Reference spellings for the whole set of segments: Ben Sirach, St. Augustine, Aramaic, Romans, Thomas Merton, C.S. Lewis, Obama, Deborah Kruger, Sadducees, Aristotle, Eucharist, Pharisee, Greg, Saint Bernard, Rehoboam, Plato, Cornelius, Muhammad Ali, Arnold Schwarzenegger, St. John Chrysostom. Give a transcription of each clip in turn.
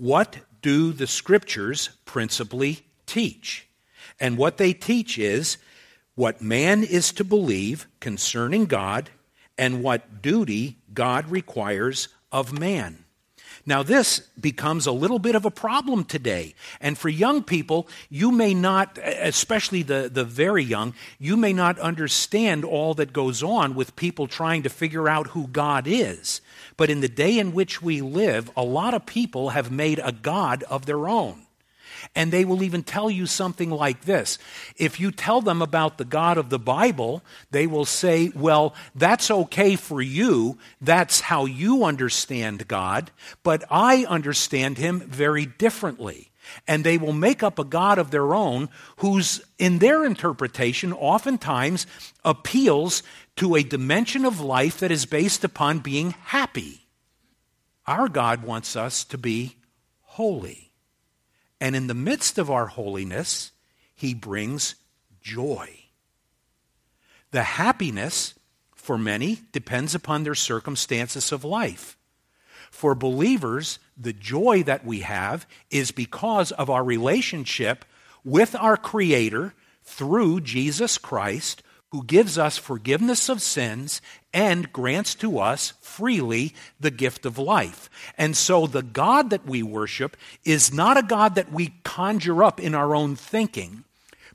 what do the Scriptures principally teach? And what they teach is what man is to believe concerning God and what duty God requires of man. Now, this becomes a little bit of a problem today. And for young people, you may not, especially the very young, you may not understand all that goes on with people trying to figure out who God is. But in the day in which we live, a lot of people have made a God of their own. And they will even tell you something like this. If you tell them about the God of the Bible, they will say, well, that's okay for you. That's how you understand God, but I understand him very differently. And they will make up a God of their own who's, in their interpretation, oftentimes appeals to a dimension of life that is based upon being happy. Our God wants us to be holy. And in the midst of our holiness, he brings joy. The happiness, for many, depends upon their circumstances of life. For believers, the joy that we have is because of our relationship with our Creator through Jesus Christ, who gives us forgiveness of sins and grants to us freely the gift of life. And so the God that we worship is not a God that we conjure up in our own thinking,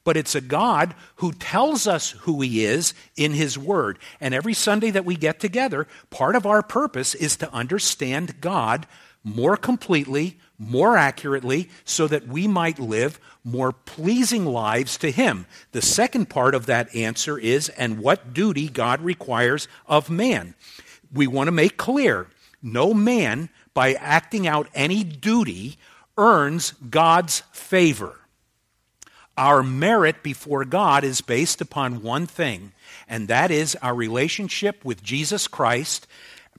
but it's a God who tells us who he is in his word. And every Sunday that we get together, part of our purpose is to understand God more completely, more accurately, so that we might live more pleasing lives to him. The second part of that answer is, and what duty God requires of man. We want to make clear, no man, by acting out any duty, earns God's favor. Our merit before God is based upon one thing, and that is our relationship with Jesus Christ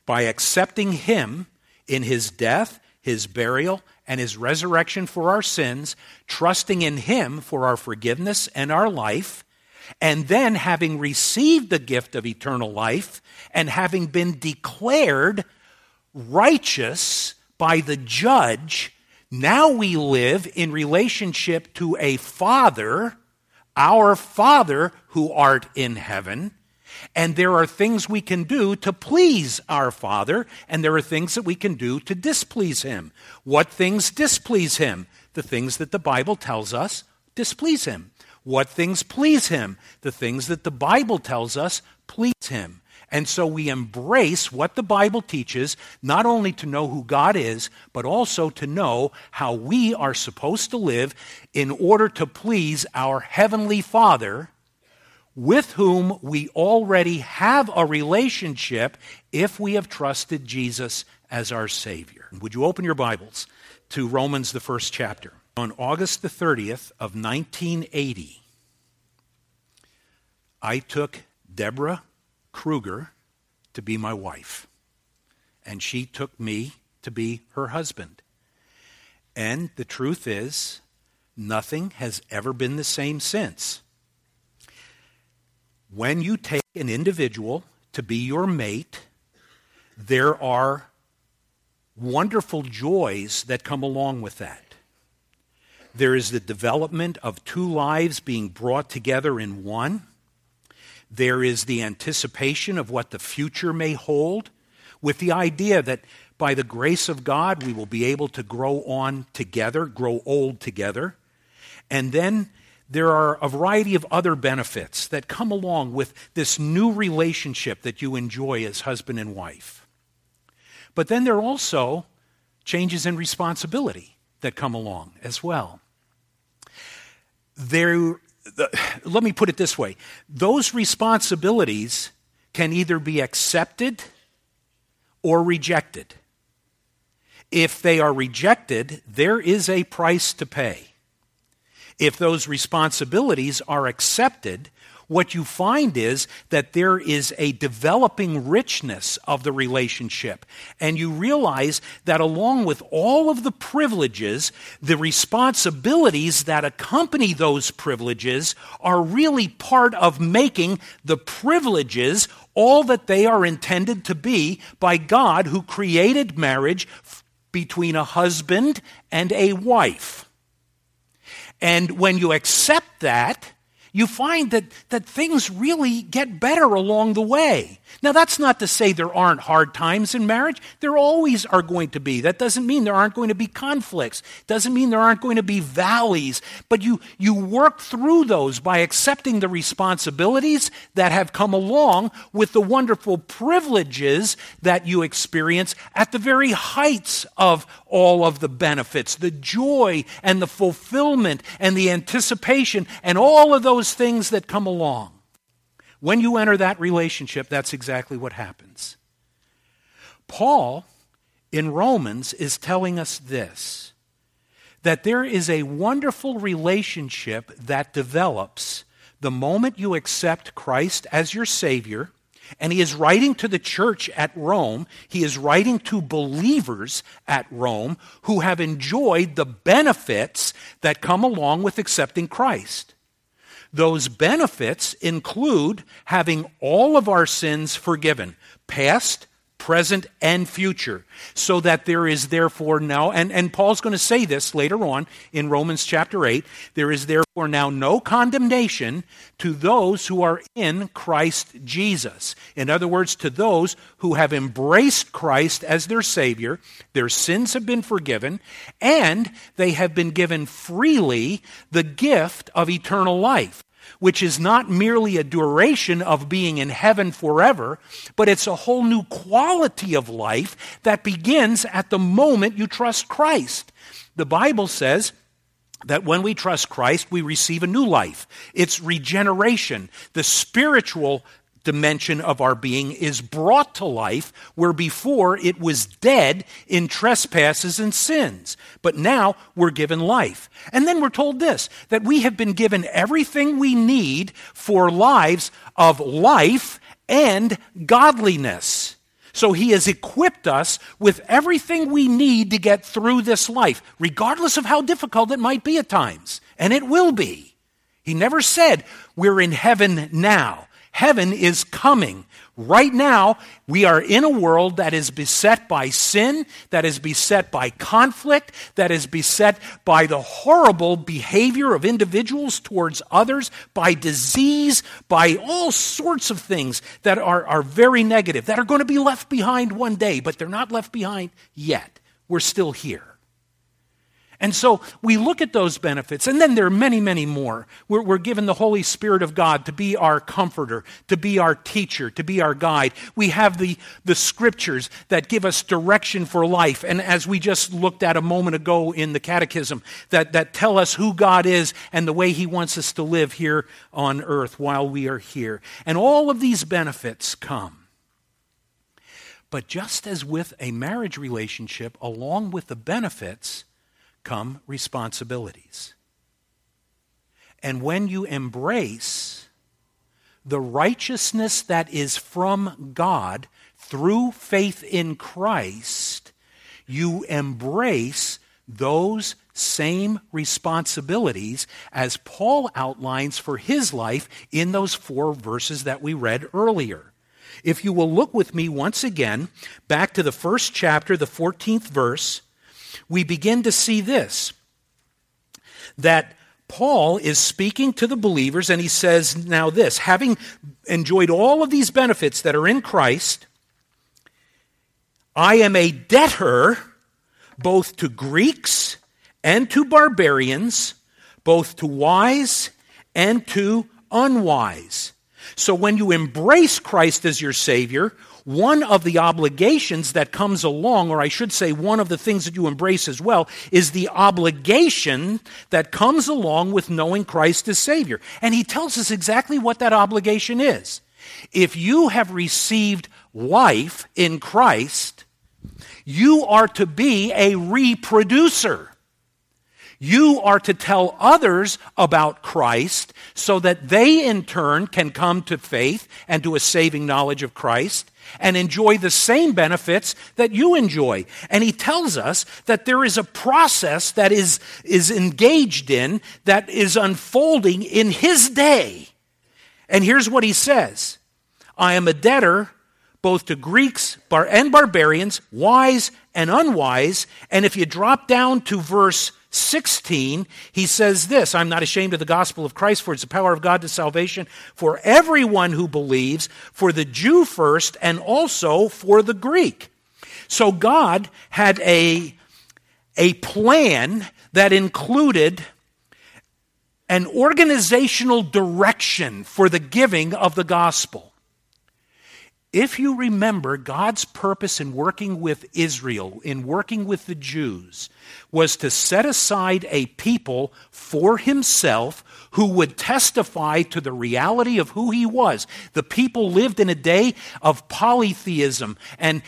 by accepting him in his death, his burial, and his resurrection for our sins, trusting in him for our forgiveness and our life, and then having received the gift of eternal life and having been declared righteous by the judge, now we live in relationship to a Father, our Father who art in heaven. And there are things we can do to please our Father, and there are things that we can do to displease him. What things displease him? The things that the Bible tells us displease him. What things please him? The things that the Bible tells us please him. And so we embrace what the Bible teaches, not only to know who God is, but also to know how we are supposed to live in order to please our Heavenly Father, with whom we already have a relationship if we have trusted Jesus as our Savior. Would you open your Bibles to Romans, the first chapter? On August the 30th of 1980, I took Deborah Kruger to be my wife, and she took me to be her husband. And the truth is, nothing has ever been the same since. When you take an individual to be your mate, there are wonderful joys that come along with that. There is the development of two lives being brought together in one. There is the anticipation of what the future may hold, with the idea that by the grace of God, we will be able to grow on together, grow old together. And then there are a variety of other benefits that come along with this new relationship that you enjoy as husband and wife. But then there are also changes in responsibility that come along as well. Let me put it this way. Those responsibilities can either be accepted or rejected. If they are rejected, there is a price to pay. If those responsibilities are accepted, what you find is that there is a developing richness of the relationship. And you realize that along with all of the privileges, the responsibilities that accompany those privileges are really part of making the privileges all that they are intended to be by God, who created marriage between a husband and a wife. And when you accept that, you find that things really get better along the way. Now, that's not to say there aren't hard times in marriage. There always are going to be. That doesn't mean there aren't going to be conflicts. Doesn't mean there aren't going to be valleys. But you work through those by accepting the responsibilities that have come along with the wonderful privileges that you experience at the very heights of all of the benefits, the joy and the fulfillment and the anticipation and all of those things that come along. When you enter that relationship, that's exactly what happens. Paul, in Romans, is telling us this, that there is a wonderful relationship that develops the moment you accept Christ as your Savior, and he is writing to the church at Rome, he is writing to believers at Rome who have enjoyed the benefits that come along with accepting Christ. Those benefits include having all of our sins forgiven, past, present, and future, so that there is therefore now, and Paul's going to say this later on in Romans chapter 8, there is therefore now no condemnation to those who are in Christ Jesus. In other words, to those who have embraced Christ as their Savior, their sins have been forgiven, and they have been given freely the gift of eternal life, which is not merely a duration of being in heaven forever, but it's a whole new quality of life that begins at the moment you trust Christ. The Bible says that when we trust Christ, we receive a new life. It's regeneration. The spiritual dimension of our being is brought to life where before it was dead in trespasses and sins. But now we're given life. And then we're told this, that we have been given everything we need for lives of life and godliness. So he has equipped us with everything we need to get through this life, regardless of how difficult it might be at times. And it will be. He never said, we're in heaven now. Heaven is coming. Right now, we are in a world that is beset by sin, that is beset by conflict, that is beset by the horrible behavior of individuals towards others, by disease, by all sorts of things that are very negative, that are going to be left behind one day, but they're not left behind yet. We're still here. And so we look at those benefits, and then there are many, many more. We're given the Holy Spirit of God to be our comforter, to be our teacher, to be our guide. We have the scriptures that give us direction for life, and as we just looked at a moment ago in the catechism, that tell us who God is and the way he wants us to live here on earth while we are here. And all of these benefits come. But just as with a marriage relationship, along with the benefits come responsibilities. And when you embrace the righteousness that is from God through faith in Christ, you embrace those same responsibilities as Paul outlines for his life in those 4 verses that we read earlier. If you will look with me once again back to the 1st chapter, the 14th verse, we begin to see this, that Paul is speaking to the believers and he says now this, having enjoyed all of these benefits that are in Christ, I am a debtor both to Greeks and to barbarians, both to wise and to unwise. So when you embrace Christ as your Savior, one of the obligations that comes along, or I should say one of the things that you embrace as well, is the obligation that comes along with knowing Christ as Savior. And he tells us exactly what that obligation is. If you have received life in Christ, you are to be a reproducer. You are to tell others about Christ so that they in turn can come to faith and to a saving knowledge of Christ and enjoy the same benefits that you enjoy. And he tells us that there is a process that is engaged in, that is unfolding in his day. And here's what he says, I am a debtor both to Greeks and barbarians, wise and unwise. And if you drop down to verse 16, he says this, I'm not ashamed of the gospel of Christ, for it's the power of God to salvation for everyone who believes, for the Jew first and also for the Greek. So God had a plan that included an organizational direction for the giving of the gospel. If you remember, God's purpose in working with Israel, in working with the Jews, was to set aside a people for himself who would testify to the reality of who he was. The people lived in a day of polytheism and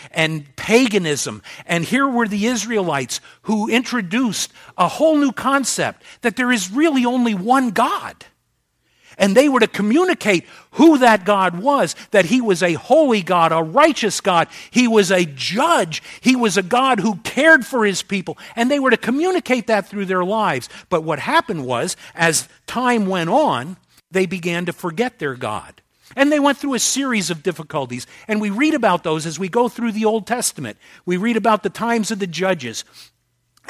paganism, and here were the Israelites who introduced a whole new concept that there is really only one God. And they were to communicate who that God was, that he was a holy God, a righteous God. He was a judge. He was a God who cared for his people. And they were to communicate that through their lives. But what happened was, as time went on, they began to forget their God. And they went through a series of difficulties. And we read about those as we go through the Old Testament. We read about the times of the judges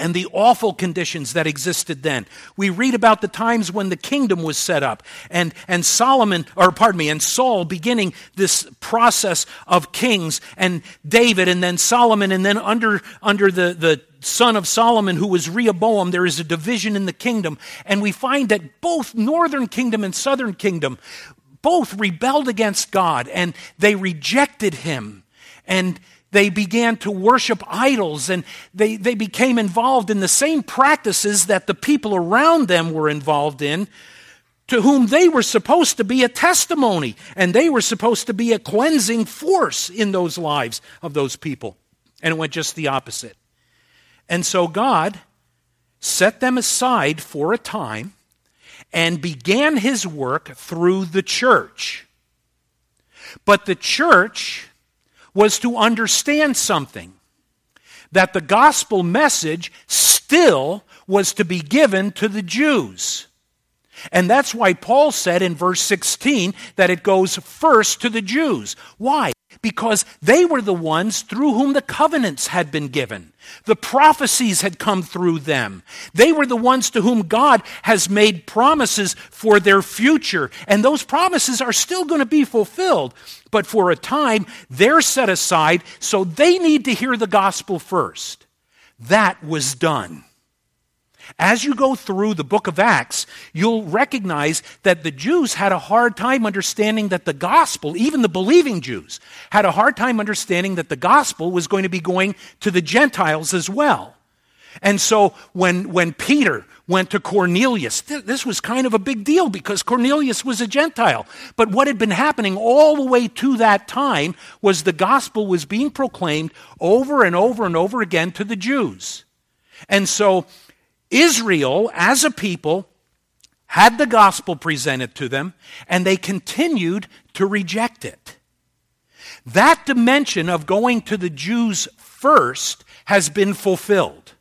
and the awful conditions that existed then. We read about the times when the kingdom was set up and Saul beginning this process of kings, and David, and then Solomon, and then under the son of Solomon, who was Rehoboam, there is a division in the kingdom. And we find that both northern kingdom and southern kingdom both rebelled against God, and they rejected him, and they began to worship idols, and they became involved in the same practices that the people around them were involved in, to whom they were supposed to be a testimony, and they were supposed to be a cleansing force in those lives of those people. And it went just the opposite. And so God set them aside for a time and began his work through the church. But the church was to understand something, that the gospel message still was to be given to the Jews. And that's why Paul said in verse 16 that it goes first to the Jews. Why? Because they were the ones through whom the covenants had been given. The prophecies had come through them. They were the ones to whom God has made promises for their future. And those promises are still going to be fulfilled. But for a time, they're set aside, so they need to hear the gospel first. That was done. As you go through the book of Acts, you'll recognize that the Jews had a hard time understanding that the gospel, even the believing Jews, had a hard time understanding that the gospel was going to be going to the Gentiles as well. And so when Peter went to Cornelius, this was kind of a big deal because Cornelius was a Gentile. But what had been happening all the way to that time was the gospel was being proclaimed over and over and over again to the Jews. And so Israel, as a people, had the gospel presented to them, and they continued to reject it. That dimension of going to the Jews first has been fulfilled.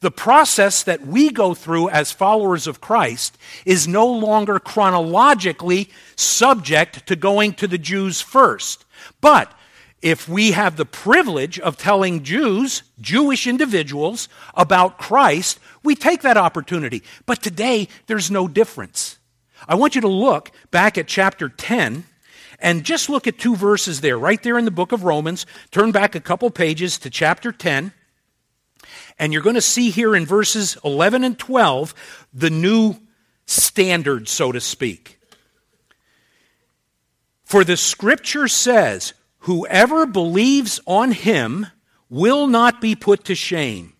The process that we go through as followers of Christ is no longer chronologically subject to going to the Jews first. But if we have the privilege of telling Jewish individuals, about Christ, we take that opportunity. But today, there's no difference. I want you to look back at chapter 10 and just look at two verses there, right there in the book of Romans. Turn back a couple pages to chapter 10, and you're going to see here in verses 11 and 12 the new standard, so to speak. For the scripture says, whoever believes on him will not be put to shame,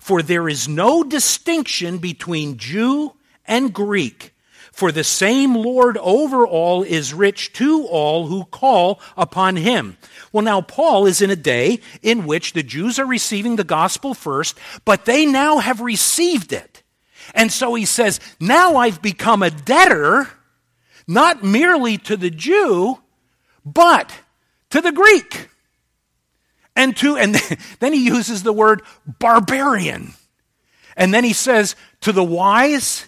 for there is no distinction between Jew and Greek, for the same Lord over all is rich to all who call upon him. Well, now Paul is in a day in which the Jews are receiving the gospel first, but they now have received it. And so he says, now I've become a debtor, not merely to the Jew, but to the Greek, and then he uses the word barbarian, and then he says to the wise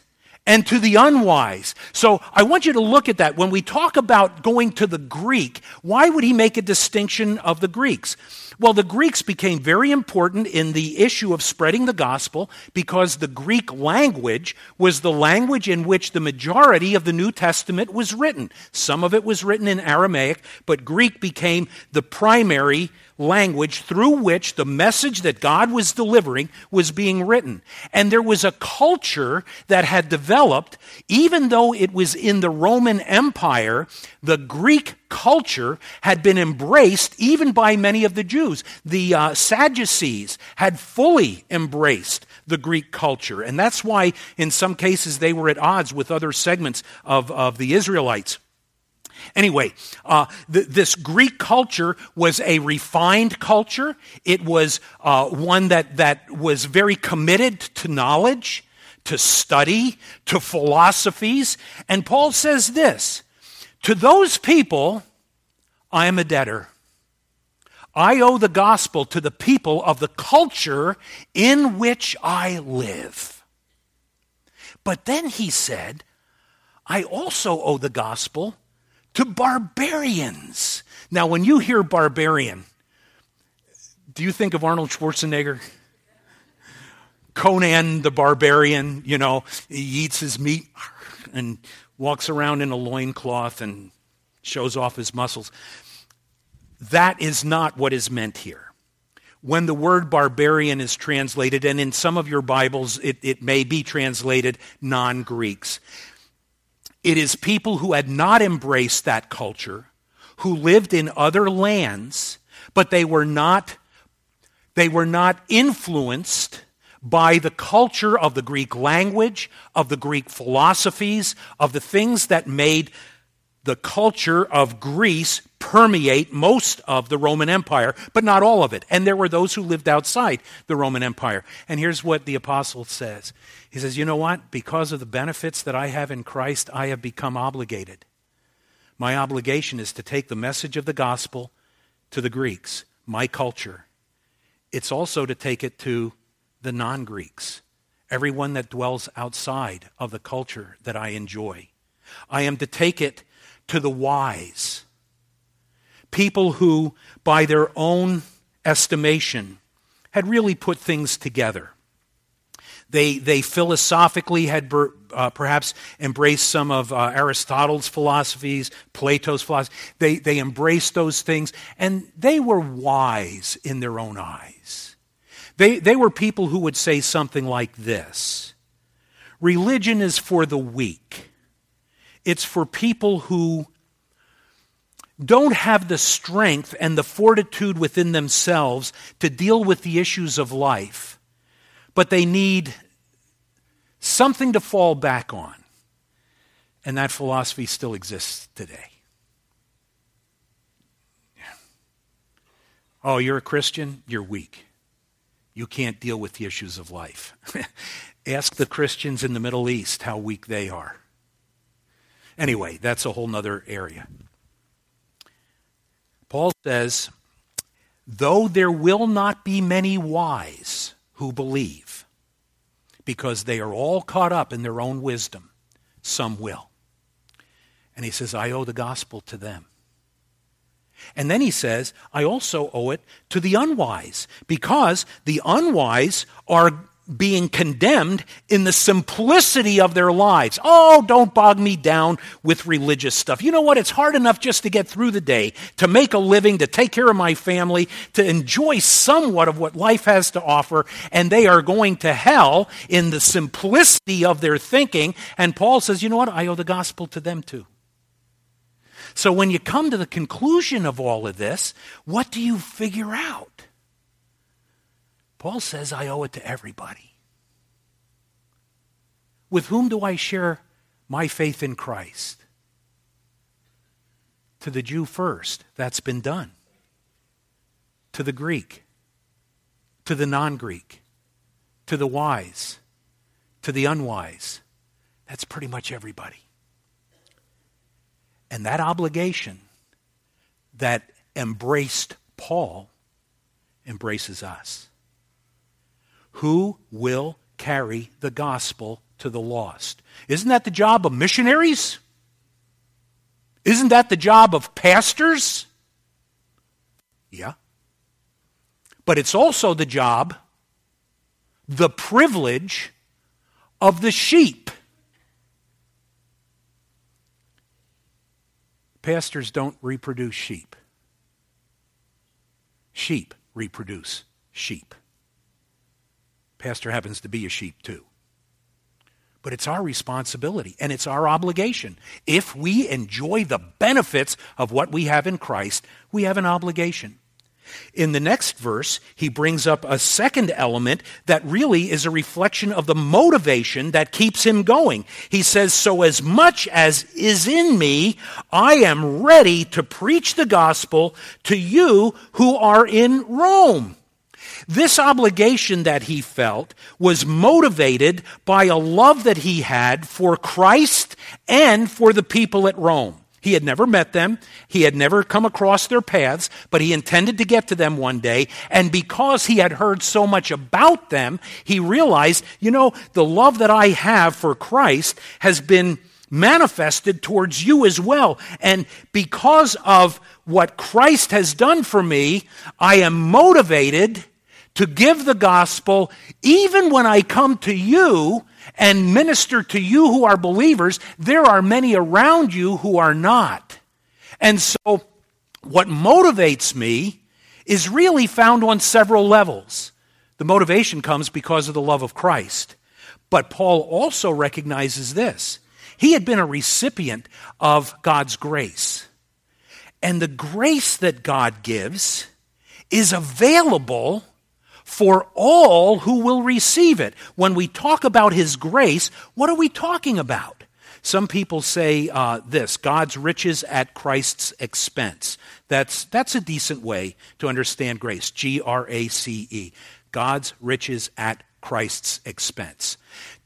and to the unwise. So I want you to look at that. When we talk about going to the Greek, why would he make a distinction of the Greeks? Well, the Greeks became very important in the issue of spreading the gospel because the Greek language was the language in which the majority of the New Testament was written. Some of it was written in Aramaic, but Greek became the primary language through which the message that God was delivering was being written. And there was a culture that had developed, even though it was in the Roman Empire, the Greek culture had been embraced even by many of the Jews. The Sadducees had fully embraced the Greek culture, and that's why in some cases they were at odds with other segments of the Israelites. Anyway, this Greek culture was a refined culture. It was one that was very committed to knowledge, to study, to philosophies. And Paul says this, to those people, I am a debtor. I owe the gospel to the people of the culture in which I live. But then he said, I also owe the gospel to barbarians. Now, when you hear barbarian, do you think of Arnold Schwarzenegger? Conan the Barbarian, you know, he eats his meat and walks around in a loincloth and shows off his muscles. That is not what is meant here. When the word barbarian is translated, and in some of your Bibles it may be translated non-Greeks, it is people who had not embraced that culture, who lived in other lands, but they were not influenced by the culture of the Greek language, of the Greek philosophies, of the things that made the culture of Greece permeate most of the Roman Empire, but not all of it. And there were those who lived outside the Roman Empire. And here's what the apostle says. He says, you know what? Because of the benefits that I have in Christ, I have become obligated. My obligation is to take the message of the gospel to the Greeks, my culture. It's also to take it to the non-Greeks, everyone that dwells outside of the culture that I enjoy. I am to take it to the wise, people who, by their own estimation, had really put things together. They philosophically had perhaps embraced some of Aristotle's philosophies, Plato's philosophy. They embraced those things, and they were wise in their own eyes. They were people who would say something like this, religion is for the weak. It's for people who don't have the strength and the fortitude within themselves to deal with the issues of life, but they need something to fall back on. And that philosophy still exists today. Yeah. Oh, you're a Christian? You're weak. You can't deal with the issues of life. Ask the Christians in the Middle East how weak they are. Anyway, that's a whole nother area. Paul says, though there will not be many wise who believe, because they are all caught up in their own wisdom, some will. And he says, I owe the gospel to them. And then he says, I also owe it to the unwise, because the unwise are being condemned in the simplicity of their lives. Oh, don't bog me down with religious stuff. You know what? It's hard enough just to get through the day, to make a living, to take care of my family, to enjoy somewhat of what life has to offer, and they are going to hell in the simplicity of their thinking. And Paul says, you know what? I owe the gospel to them too. So when you come to the conclusion of all of this, what do you figure out? Paul says, I owe it to everybody. With whom do I share my faith in Christ? To the Jew first, that's been done. To the Greek, to the non-Greek, to the wise, to the unwise. That's pretty much everybody. And that obligation that embraced Paul embraces us. Who will carry the gospel to the lost. Isn't that the job of missionaries? Isn't that the job of pastors? Yeah. But it's also the job, the privilege of the sheep. Pastors don't reproduce sheep. Sheep reproduce sheep. Pastor happens to be a sheep too. But it's our responsibility and it's our obligation. If we enjoy the benefits of what we have in Christ, we have an obligation. In the next verse, he brings up a second element that really is a reflection of the motivation that keeps him going. He says, so as much as is in me, I am ready to preach the gospel to you who are in Rome. This obligation that he felt was motivated by a love that he had for Christ and for the people at Rome. He had never met them. He had never come across their paths, but he intended to get to them one day. And because he had heard so much about them, he realized, you know, the love that I have for Christ has been manifested towards you as well. And because of what Christ has done for me, I am motivated to give the gospel even when I come to you and minister to you who are believers. There are many around you who are not. And so what motivates me is really found on several levels. The motivation comes because of the love of Christ. But Paul also recognizes this. He had been a recipient of God's grace. And the grace that God gives is available for all who will receive it. When we talk about his grace, what are we talking about? Some people say this, God's riches at Christ's expense. That's a decent way to understand grace, G-R-A-C-E, God's riches at Christ's expense.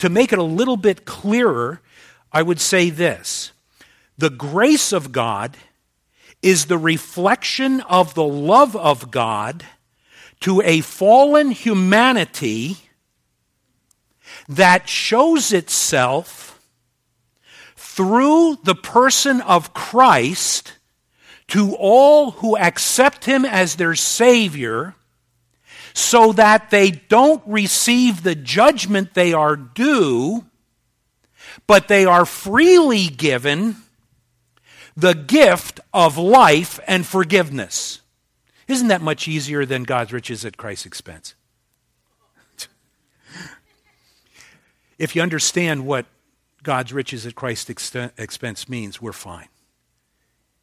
To make it a little bit clearer, I would say this, the grace of God is the reflection of the love of God to a fallen humanity that shows itself through the person of Christ to all who accept him as their Savior, so that they don't receive the judgment they are due, but they are freely given the gift of life and forgiveness. Isn't that much easier than God's riches at Christ's expense? If you understand what God's riches at Christ's expense means, we're fine.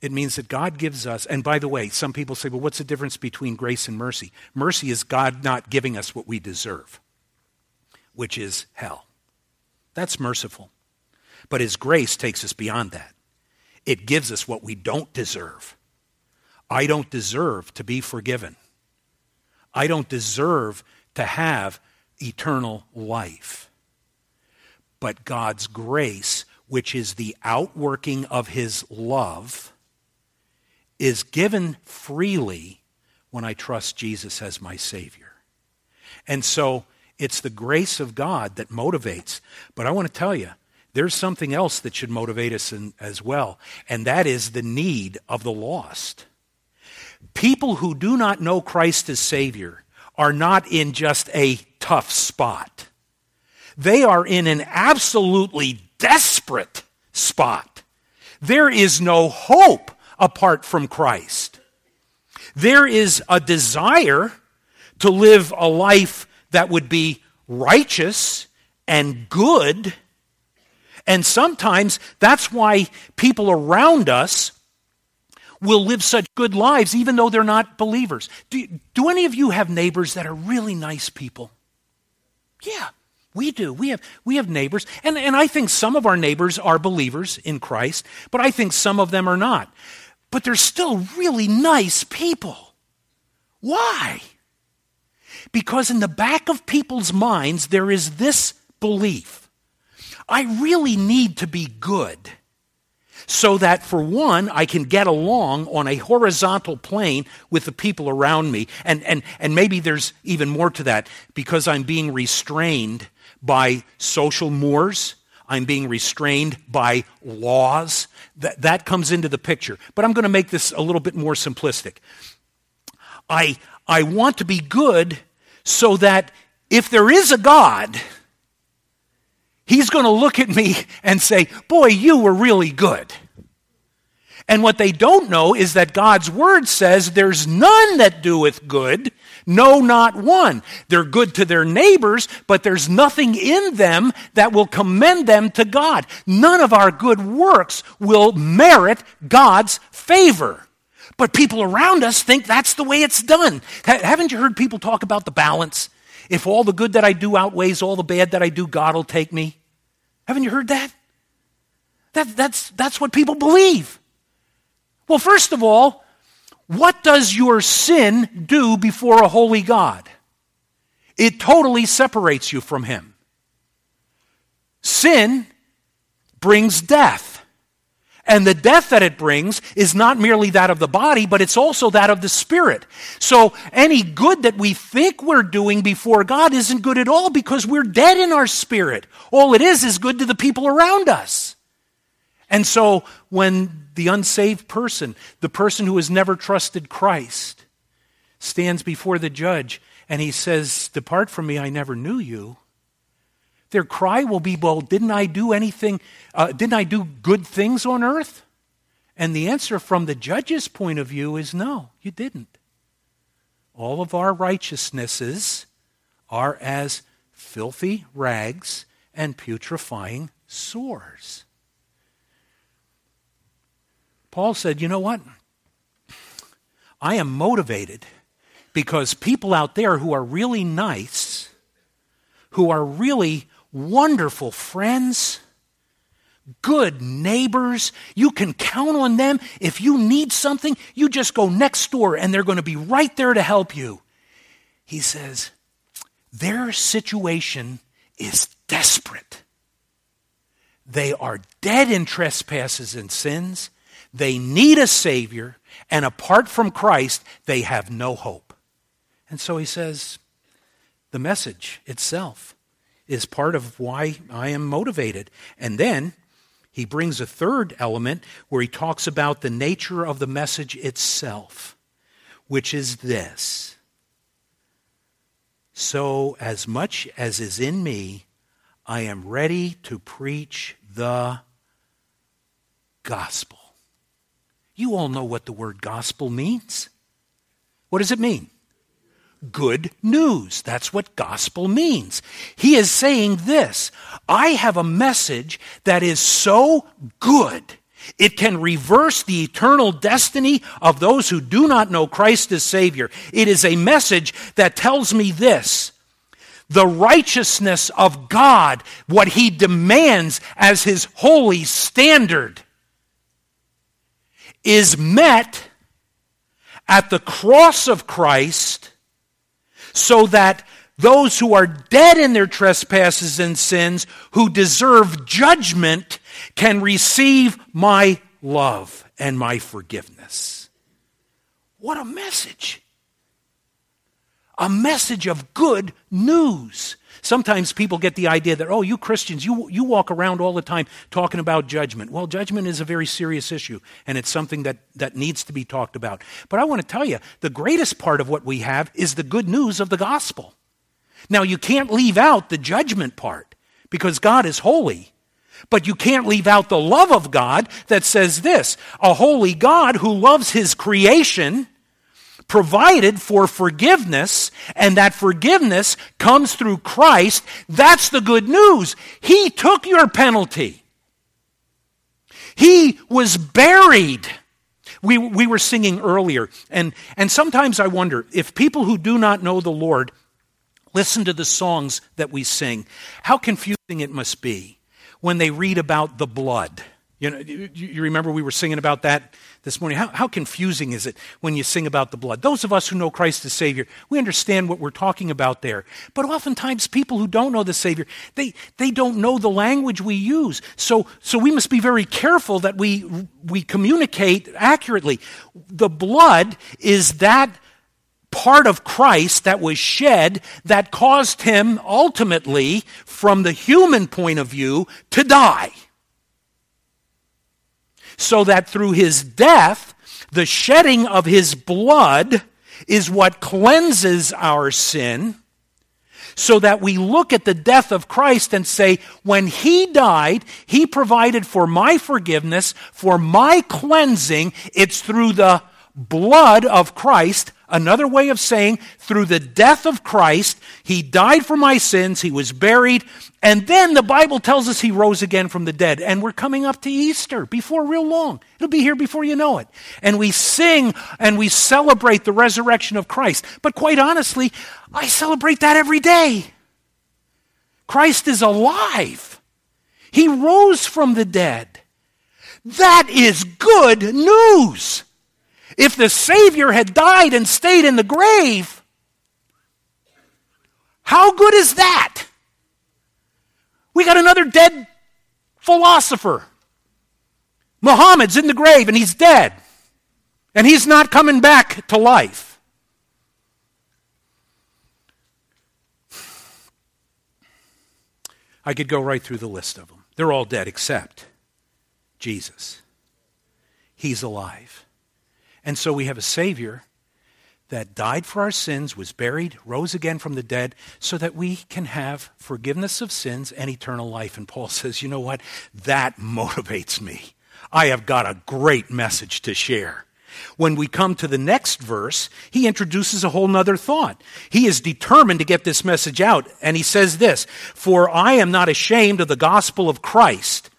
It means that God gives us, and by the way, some people say, well, what's the difference between grace and mercy? Mercy is God not giving us what we deserve, which is hell. That's merciful. But his grace takes us beyond that. It gives us what we don't deserve. I don't deserve to be forgiven. I don't deserve to have eternal life. But God's grace, which is the outworking of his love, is given freely when I trust Jesus as my Savior. And so it's the grace of God that motivates. But I want to tell you, there's something else that should motivate us as well, and that is the need of the lost. People who do not know Christ as Savior are not in just a tough spot. They are in an absolutely desperate spot. There is no hope apart from Christ. There is a desire to live a life that would be righteous and good. And sometimes that's why people around us will live such good lives even though they're not believers. Do any of you have neighbors that are really nice people? Yeah, we do. We have neighbors. And I think some of our neighbors are believers in Christ, but I think some of them are not. But they're still really nice people. Why? Because in the back of people's minds, there is this belief. I really need to be good, so that, for one, I can get along on a horizontal plane with the people around me. And maybe there's even more to that, because I'm being restrained by social mores. I'm being restrained by laws. That comes into the picture. But I'm going to make this a little bit more simplistic. I want to be good so that if there is a God, he's going to look at me and say, boy, you were really good. And what they don't know is that God's word says there's none that doeth good, no, not one. They're good to their neighbors, but there's nothing in them that will commend them to God. None of our good works will merit God's favor. But people around us think that's the way it's done. Haven't you heard people talk about the balance? If all the good that I do outweighs all the bad that I do, God will take me. Haven't you heard that? That's what people believe. Well, first of all, what does your sin do before a holy God? It totally separates you from him. Sin brings death. And the death that it brings is not merely that of the body, but it's also that of the spirit. So any good that we think we're doing before God isn't good at all because we're dead in our spirit. All it is good to the people around us. And so when the unsaved person, the person who has never trusted Christ, stands before the judge and he says, "Depart from me, I never knew you," their cry will be, well, didn't I do anything? Didn't I do good things on earth? And the answer from the judge's point of view is no, you didn't. All of our righteousnesses are as filthy rags and putrefying sores. Paul said, you know what? I am motivated because people out there who are really nice, who are really wonderful friends, good neighbors. You can count on them. If you need something, you just go next door and they're going to be right there to help you. He says, their situation is desperate. They are dead in trespasses and sins. They need a Savior, and apart from Christ, they have no hope. And so he says, the message itself is part of why I am motivated. And then he brings a third element where he talks about the nature of the message itself, which is this. So as much as is in me, I am ready to preach the gospel. You all know what the word gospel means. What does it mean? Good news. That's what gospel means. He is saying this: I have a message that is so good, it can reverse the eternal destiny of those who do not know Christ as Savior. It is a message that tells me this: the righteousness of God, what he demands as his holy standard, is met at the cross of Christ, so that those who are dead in their trespasses and sins, who deserve judgment, can receive my love and my forgiveness. What a message! A message of good news. Sometimes people get the idea that, oh, you Christians, you walk around all the time talking about judgment. Well, judgment is a very serious issue, and it's something that needs to be talked about. But I want to tell you, the greatest part of what we have is the good news of the gospel. Now, you can't leave out the judgment part, because God is holy. But you can't leave out the love of God that says this: a holy God who loves his creation provided for forgiveness, and that forgiveness comes through Christ. That's the good news. He took your penalty. He was buried. We were singing earlier, and sometimes I wonder if people who do not know the Lord listen to the songs that we sing, how confusing it must be when they read about the blood. You know, you remember we were singing about that this morning. How confusing is it when you sing about the blood? Those of us who know Christ as Savior, we understand what we're talking about there. But oftentimes people who don't know the Savior, they don't know the language we use. So we must be very careful that we communicate accurately. The blood is that part of Christ that was shed that caused him ultimately, from the human point of view, to die. So that through his death, the shedding of his blood is what cleanses our sin, so that we look at the death of Christ and say, when he died, he provided for my forgiveness, for my cleansing. It's through the blood of Christ. Another way of saying, through the death of Christ, he died for my sins, he was buried, and then the Bible tells us he rose again from the dead. And we're coming up to Easter before real long. It'll be here before you know it. And we sing and we celebrate the resurrection of Christ. But quite honestly, I celebrate that every day. Christ is alive. He rose from the dead. That is good news. If the Savior had died and stayed in the grave, how good is that? We got another dead philosopher. Muhammad's in the grave and he's dead. And he's not coming back to life. I could go right through the list of them. They're all dead except Jesus. He's alive. And so we have a Savior that died for our sins, was buried, rose again from the dead, so that we can have forgiveness of sins and eternal life. And Paul says, you know what? That motivates me. I have got a great message to share. When we come to the next verse, he introduces a whole nother thought. He is determined to get this message out. And he says this, "For I am not ashamed of the gospel of Christ,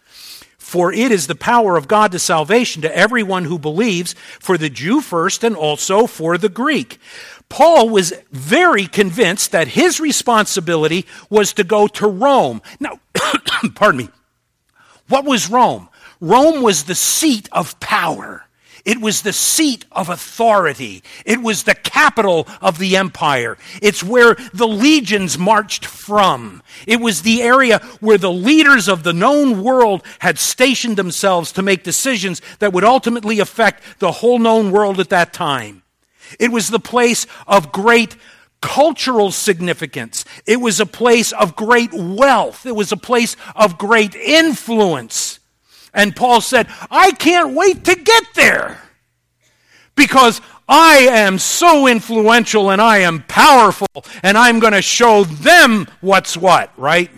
for it is the power of God to salvation to everyone who believes, for the Jew first and also for the Greek." Paul was very convinced that his responsibility was to go to Rome. Now, pardon me. What was Rome? Rome was the seat of power. It was the seat of authority. It was the capital of the empire. It's where the legions marched from. It was the area where the leaders of the known world had stationed themselves to make decisions that would ultimately affect the whole known world at that time. It was the place of great cultural significance. It was a place of great wealth. It was a place of great influence. And Paul said, I can't wait to get there because I am so influential and I am powerful and I'm going to show them what's what, right?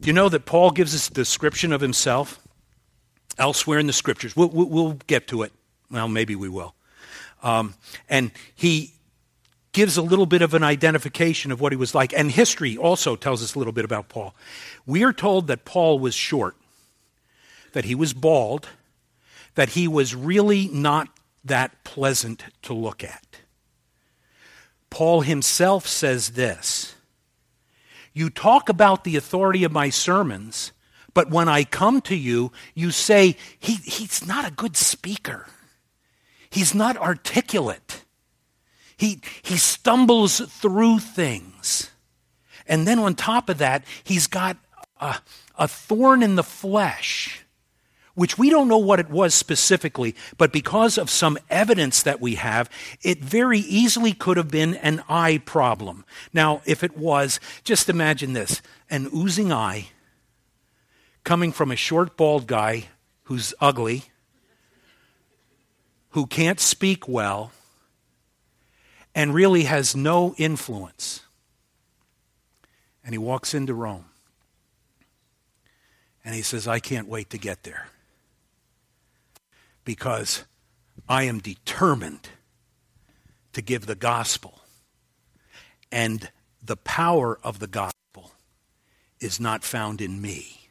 Do you know that Paul gives us a description of himself elsewhere in the scriptures? We'll get to it. Well, maybe we will. And he gives a little bit of an identification of what he was like. And history also tells us a little bit about Paul. We are told that Paul was short, that he was bald, that he was really not that pleasant to look at. Paul himself says this, "You talk about the authority of my sermons, but when I come to you, you say, he's not a good speaker. He's not articulate. He stumbles through things." And then on top of that, he's got a thorn in the flesh, which we don't know what it was specifically, but because of some evidence that we have, it very easily could have been an eye problem. Now, if it was, just imagine this, an oozing eye coming from a short, bald guy who's ugly, who can't speak well, and really has no influence. And he walks into Rome. And he says, I can't wait to get there. Because I am determined to give the gospel. And the power of the gospel is not found in me.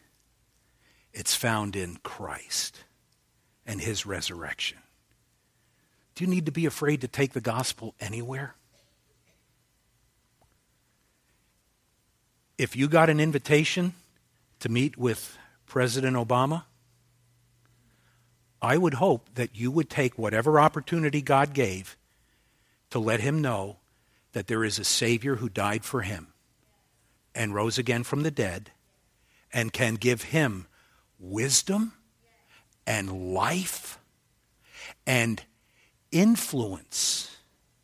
It's found in Christ and his resurrection. Do you need to be afraid to take the gospel anywhere? If you got an invitation to meet with President Obama, I would hope that you would take whatever opportunity God gave to let him know that there is a Savior who died for him and rose again from the dead and can give him wisdom and life and influence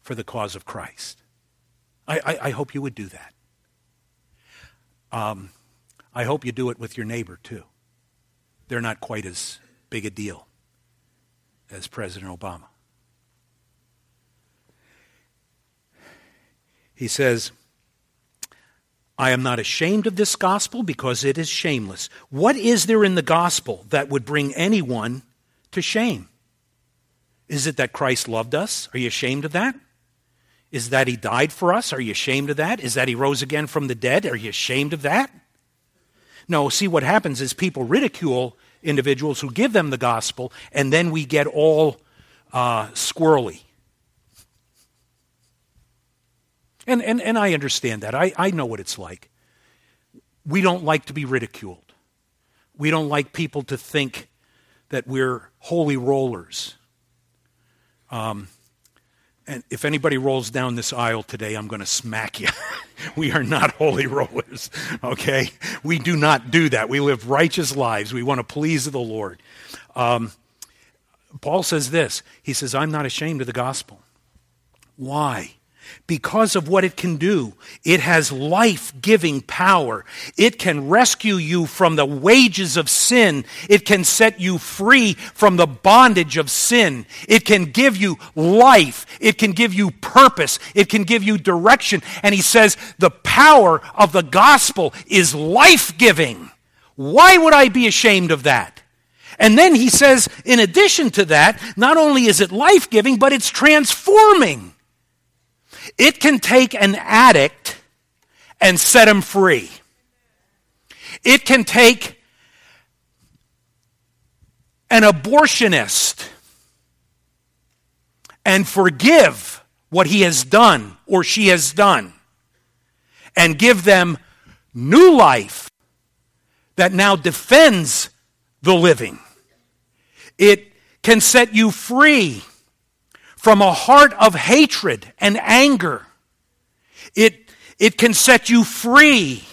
for the cause of Christ. I hope you would do that. I hope you do it with your neighbor, too. They're not quite as big a deal as President Obama. He says, I am not ashamed of this gospel because it is shameless. What is there in the gospel that would bring anyone to shame? Is it that Christ loved us? Are you ashamed of that? Is that he died for us? Are you ashamed of that? Is that he rose again from the dead? Are you ashamed of that? No, see, what happens is people ridicule individuals who give them the gospel, and then we get all squirrely. And I understand that. I know what it's like. We don't like to be ridiculed. We don't like people to think that we're holy rollers. And if anybody rolls down this aisle today, I'm going to smack you. We are not holy rollers, okay? We do not do that. We live righteous lives. We want to please the Lord. Paul says this. He says, I'm not ashamed of the gospel. Why? Because of what it can do. It has life-giving power. It can rescue you from the wages of sin. It can set you free from the bondage of sin. It can give you life. It can give you purpose. It can give you direction. And he says, the power of the gospel is life-giving. Why would I be ashamed of that? And then he says, in addition to that, not only is it life-giving, but it's transforming. It can take an addict and set him free. It can take an abortionist and forgive what he has done or she has done and give them new life that now defends the living. It can set you free from a heart of hatred and anger. It can set you free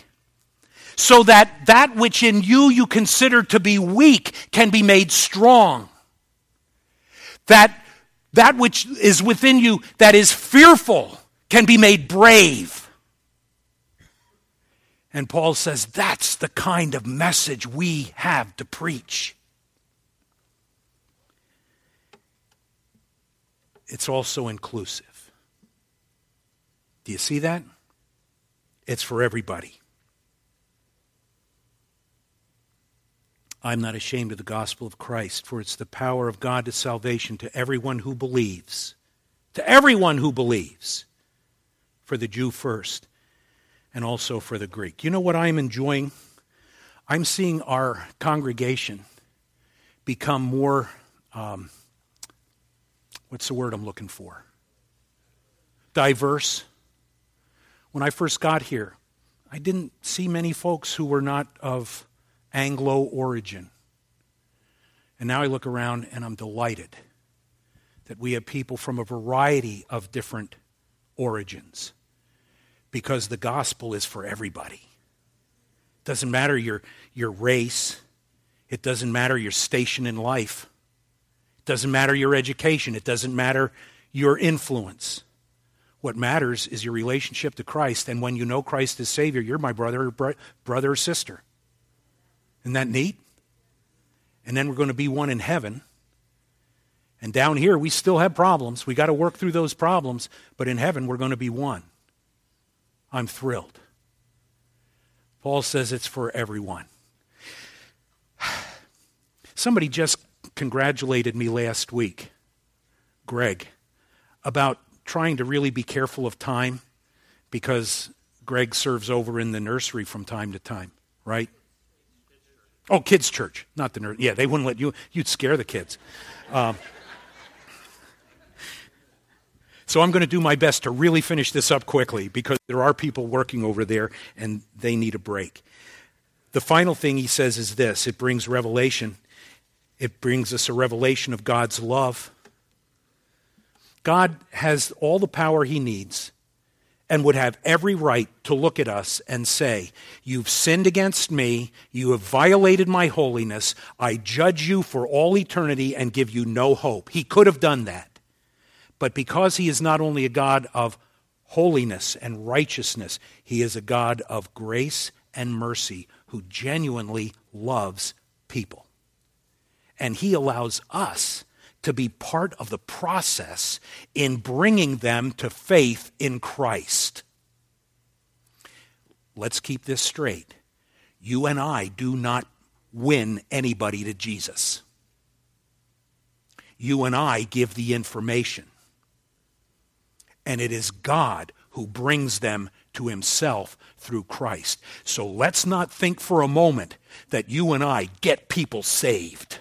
so that that which in you consider to be weak can be made strong. That which is within you that is fearful can be made brave. And Paul says that's the kind of message we have to preach. It's also inclusive. Do you see that? It's for everybody. I'm not ashamed of the gospel of Christ, for it's the power of God to salvation to everyone who believes. To everyone who believes. For the Jew first, and also for the Greek. You know what I'm enjoying? I'm seeing our congregation become more... what's the word I'm looking for? Diverse. When I first got here, I didn't see many folks who were not of Anglo origin. And now I look around and I'm delighted that we have people from a variety of different origins because the gospel is for everybody. It doesn't matter your race. It doesn't matter your station in life. It doesn't matter your education. It doesn't matter your influence. What matters is your relationship to Christ. And when you know Christ as Savior, you're my brother or sister. Isn't that neat? And then we're going to be one in heaven. And down here, we still have problems. We got to work through those problems. But in heaven, we're going to be one. I'm thrilled. Paul says it's for everyone. Somebody just congratulated me last week, Greg, about trying to really be careful of time because Greg serves over in the nursery from time to time, right? Oh, kids' church, not the nursery. Yeah, they wouldn't let you. You'd scare the kids. So I'm going to do my best to really finish this up quickly because there are people working over there and they need a break. The final thing he says is this. It brings revelation. It brings us a revelation of God's love. God has all the power he needs and would have every right to look at us and say, you've sinned against me, you have violated my holiness, I judge you for all eternity and give you no hope. He could have done that. But because he is not only a God of holiness and righteousness, he is a God of grace and mercy who genuinely loves people. And he allows us to be part of the process in bringing them to faith in Christ. Let's keep this straight. You and I do not win anybody to Jesus. You and I give the information. And it is God who brings them to himself through Christ. So let's not think for a moment that you and I get people saved.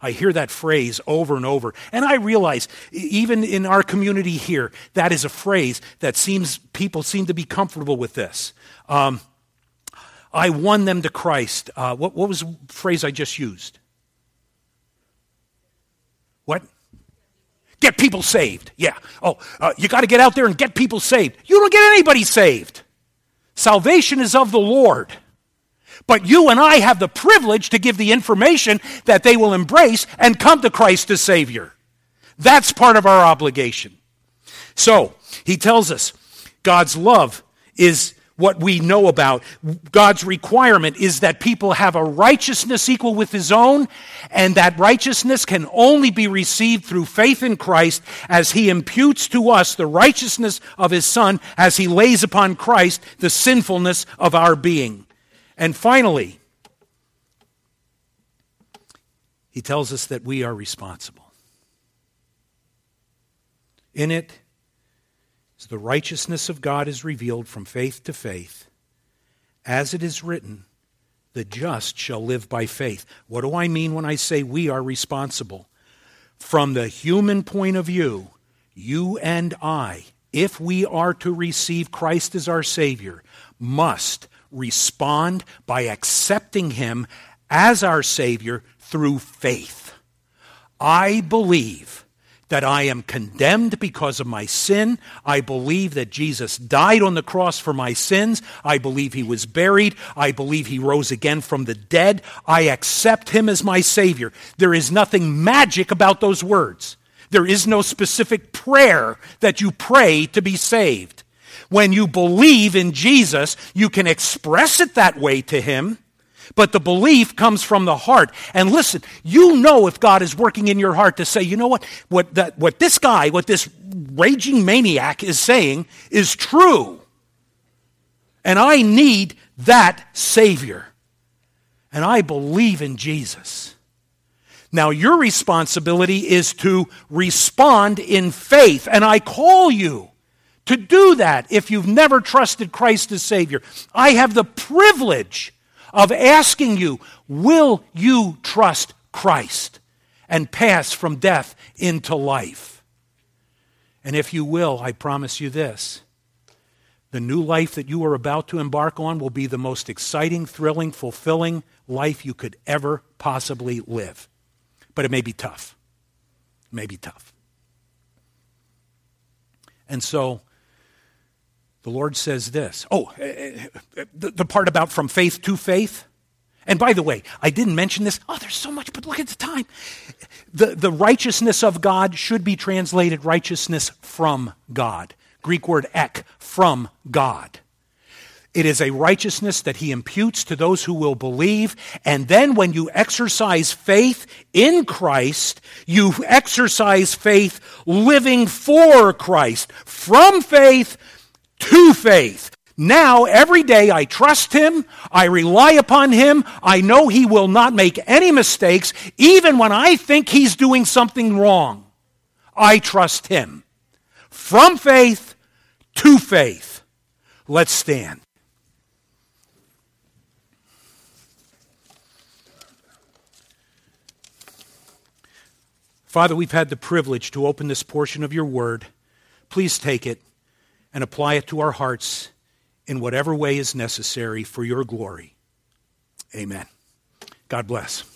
I hear that phrase over and over. And I realize, even in our community here, that is a phrase that people seem to be comfortable with this. I won them to Christ. What was the phrase I just used? What? Get people saved. Yeah. You got to get out there and get people saved. You don't get anybody saved. Salvation is of the Lord. But you and I have the privilege to give the information that they will embrace and come to Christ as Savior. That's part of our obligation. So, he tells us God's love is what we know about. God's requirement is that people have a righteousness equal with his own, and that righteousness can only be received through faith in Christ as he imputes to us the righteousness of his Son as he lays upon Christ the sinfulness of our being. And finally, he tells us that we are responsible. In it, the righteousness of God is revealed from faith to faith. As it is written, the just shall live by faith. What do I mean when I say we are responsible? From the human point of view, you and I, if we are to receive Christ as our Savior, must respond by accepting him as our Savior through faith. I believe that I am condemned because of my sin. I believe that Jesus died on the cross for my sins. I believe he was buried. I believe he rose again from the dead. I accept him as my Savior. There is nothing magic about those words. There is no specific prayer that you pray to be saved. When you believe in Jesus, you can express it that way to him, but the belief comes from the heart. And listen, you know if God is working in your heart to say, you know what this guy, what this raging maniac is saying is true. And I need that Savior. And I believe in Jesus. Now your responsibility is to respond in faith. And I call you to do that if you've never trusted Christ as Savior. I have the privilege of asking you, will you trust Christ and pass from death into life? And if you will, I promise you this, the new life that you are about to embark on will be the most exciting, thrilling, fulfilling life you could ever possibly live. But it may be tough. It may be tough. And so the Lord says this. The part about from faith to faith. And by the way, I didn't mention this. There's so much, but look at the time. The righteousness of God should be translated righteousness from God. Greek word ek, from God. It is a righteousness that he imputes to those who will believe. And then when you exercise faith in Christ, you exercise faith living for Christ. From faith to faith. Now, every day I trust him, I rely upon him, I know he will not make any mistakes, even when I think he's doing something wrong. I trust him. From faith to faith. Let's stand. Father, we've had the privilege to open this portion of your word. Please take it and apply it to our hearts in whatever way is necessary for your glory. Amen. God bless.